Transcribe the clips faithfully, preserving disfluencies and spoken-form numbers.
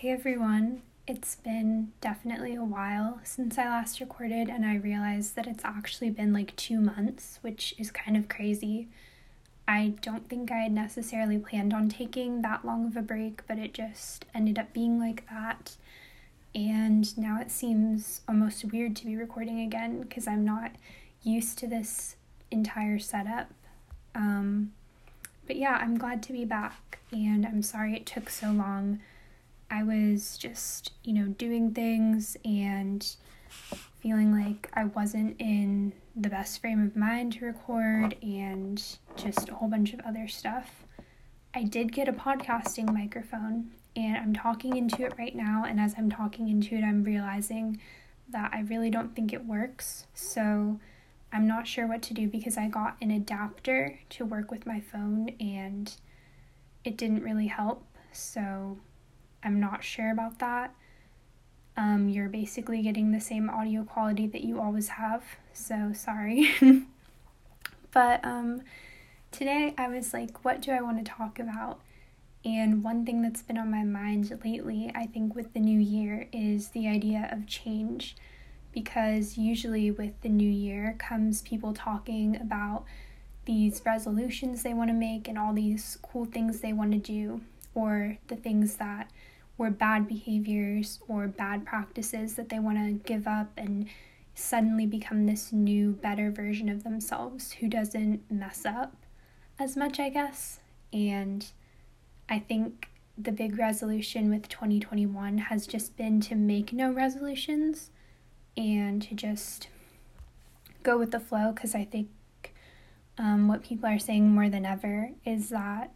Hey everyone, it's been definitely a while since I last recorded, and I realized that it's actually been like two months, which is kind of crazy. I don't think I had necessarily planned on taking that long of a break, but it just ended up being like that. And now it seems almost weird to be recording again because I'm not used to this entire setup. Um, but yeah, I'm glad to be back, and I'm sorry it took so long. I was just, you know, doing things and feeling like I wasn't in the best frame of mind to record and just a whole bunch of other stuff. I did get a podcasting microphone and I'm talking into it right now, and as I'm talking into it, I'm realizing that I really don't think it works. So I'm not sure what to do because I got an adapter to work with my phone and it didn't really help. So I'm not sure about that. Um, you're basically getting the same audio quality that you always have, so sorry. But um, today I was like, what do I want to talk about? And one thing that's been on my mind lately, I think with the new year, is the idea of change. Because usually with the new year comes people talking about these resolutions they want to make and all these cool things they want to do, or the things that were bad behaviors or bad practices that they want to give up and suddenly become this new, better version of themselves who doesn't mess up as much, I guess. And I think the big resolution with twenty twenty-one has just been to make no resolutions and to just go with the flow, because I think um, what people are saying more than ever is that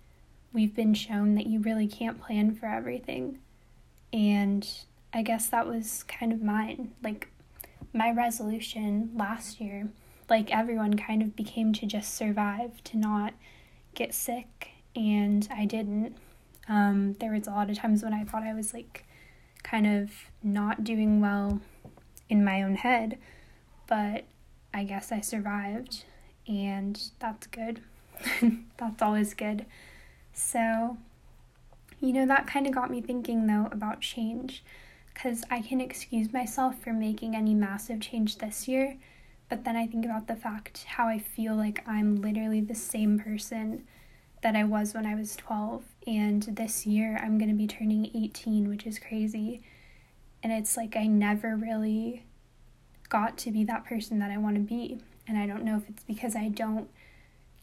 we've been shown that you really can't plan for everything. And I guess that was kind of mine. Like, my resolution last year, like everyone, kind of became to just survive, to not get sick, and I didn't. Um, there was a lot of times when I thought I was like kind of not doing well in my own head, but I guess I survived, and that's good. That's always good. So, you know, that kind of got me thinking, though, about change, because I can excuse myself for making any massive change this year, but then I think about the fact how I feel like I'm literally the same person that I was when I was twelve, and this year I'm going to be turning eighteen, which is crazy, and it's like I never really got to be that person that I want to be, and I don't know if it's because I don't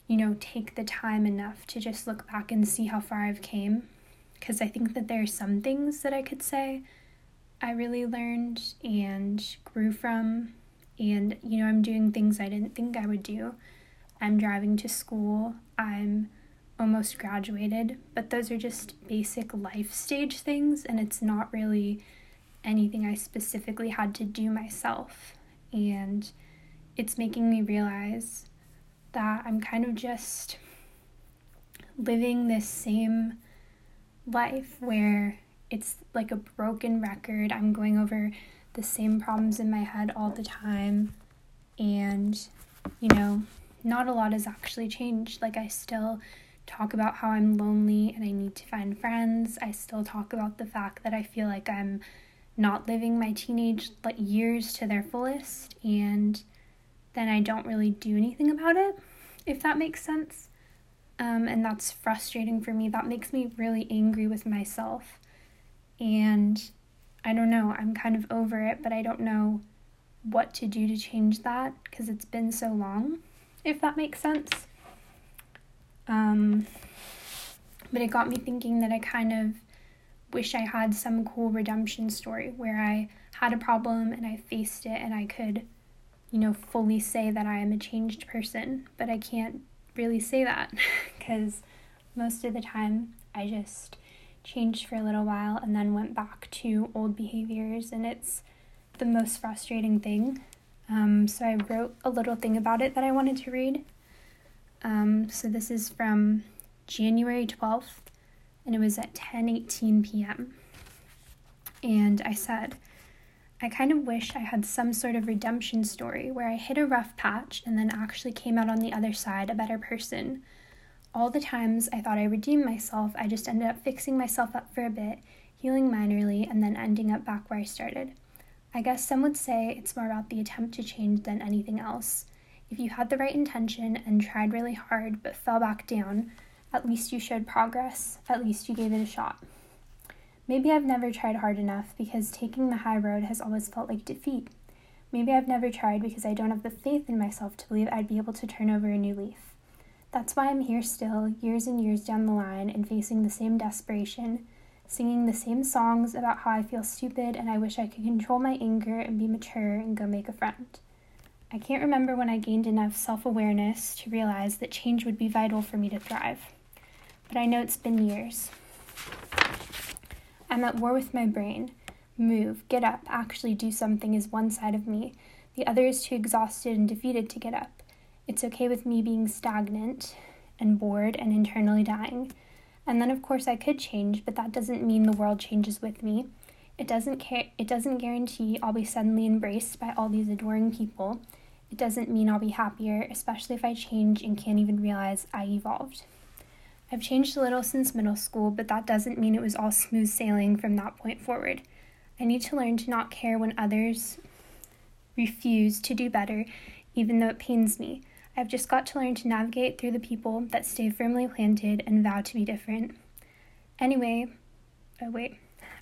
you know, take the time enough to just look back and see how far I've came. Because I think that there are some things that I could say I really learned and grew from. And, you know, I'm doing things I didn't think I would do. I'm driving to school. I'm almost graduated. But those are just basic life stage things. And it's not really anything I specifically had to do myself. And it's making me realize that I'm kind of just living this same life where it's like a broken record. I'm going over the same problems in my head all the time. And, you know, not a lot has actually changed. Like, I still talk about how I'm lonely and I need to find friends. I still talk about the fact that I feel like I'm not living my teenage years to their fullest. And then I don't really do anything about it, if that makes sense. Um, and that's frustrating for me. That makes me really angry with myself. And I don't know, I'm kind of over it, but I don't know what to do to change that because it's been so long, if that makes sense. Um, but it got me thinking that I kind of wish I had some cool redemption story where I had a problem and I faced it and I could, you know, fully say that I am a changed person, but I can't really say that because most of the time I just changed for a little while and then went back to old behaviors, and it's the most frustrating thing. Um, so I wrote a little thing about it that I wanted to read. Um, so this is from January twelfth, and it was at ten eighteen p.m. And I said, I kind of wish I had some sort of redemption story where I hit a rough patch and then actually came out on the other side a better person. All the times I thought I redeemed myself, I just ended up fixing myself up for a bit, healing minorly, and then ending up back where I started. I guess some would say it's more about the attempt to change than anything else. If you had the right intention and tried really hard but fell back down, at least you showed progress, at least you gave it a shot. Maybe I've never tried hard enough because taking the high road has always felt like defeat. Maybe I've never tried because I don't have the faith in myself to believe I'd be able to turn over a new leaf. That's why I'm here still, years and years down the line, and facing the same desperation, singing the same songs about how I feel stupid and I wish I could control my anger and be mature and go make a friend. I can't remember when I gained enough self-awareness to realize that change would be vital for me to thrive. But I know it's been years. I'm at war with my brain. Move, get up, actually do something is one side of me. The other is too exhausted and defeated to get up. It's okay with me being stagnant and bored and internally dying. And then of course I could change, but that doesn't mean the world changes with me. It doesn't care, it doesn't guarantee I'll be suddenly embraced by all these adoring people. It doesn't mean I'll be happier, especially if I change and can't even realize I evolved. I've changed a little since middle school, but that doesn't mean it was all smooth sailing from that point forward. I need to learn to not care when others refuse to do better, even though it pains me. I've just got to learn to navigate through the people that stay firmly planted and vow to be different. Anyway, oh wait,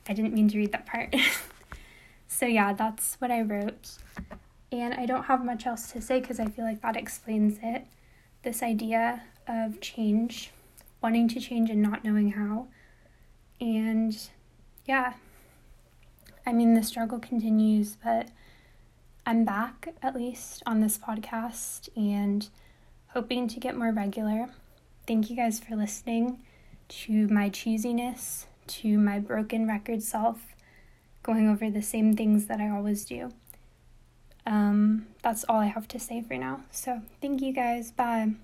I didn't mean to read that part. So yeah, that's what I wrote. And I don't have much else to say because I feel like that explains it. This idea of change, wanting to change and not knowing how. And yeah. I mean, the struggle continues, but I'm back, at least, on this podcast and hoping to get more regular. Thank you guys for listening to my cheesiness, to my broken record self, going over the same things that I always do. Um, that's all I have to say for now. So, thank you guys. Bye.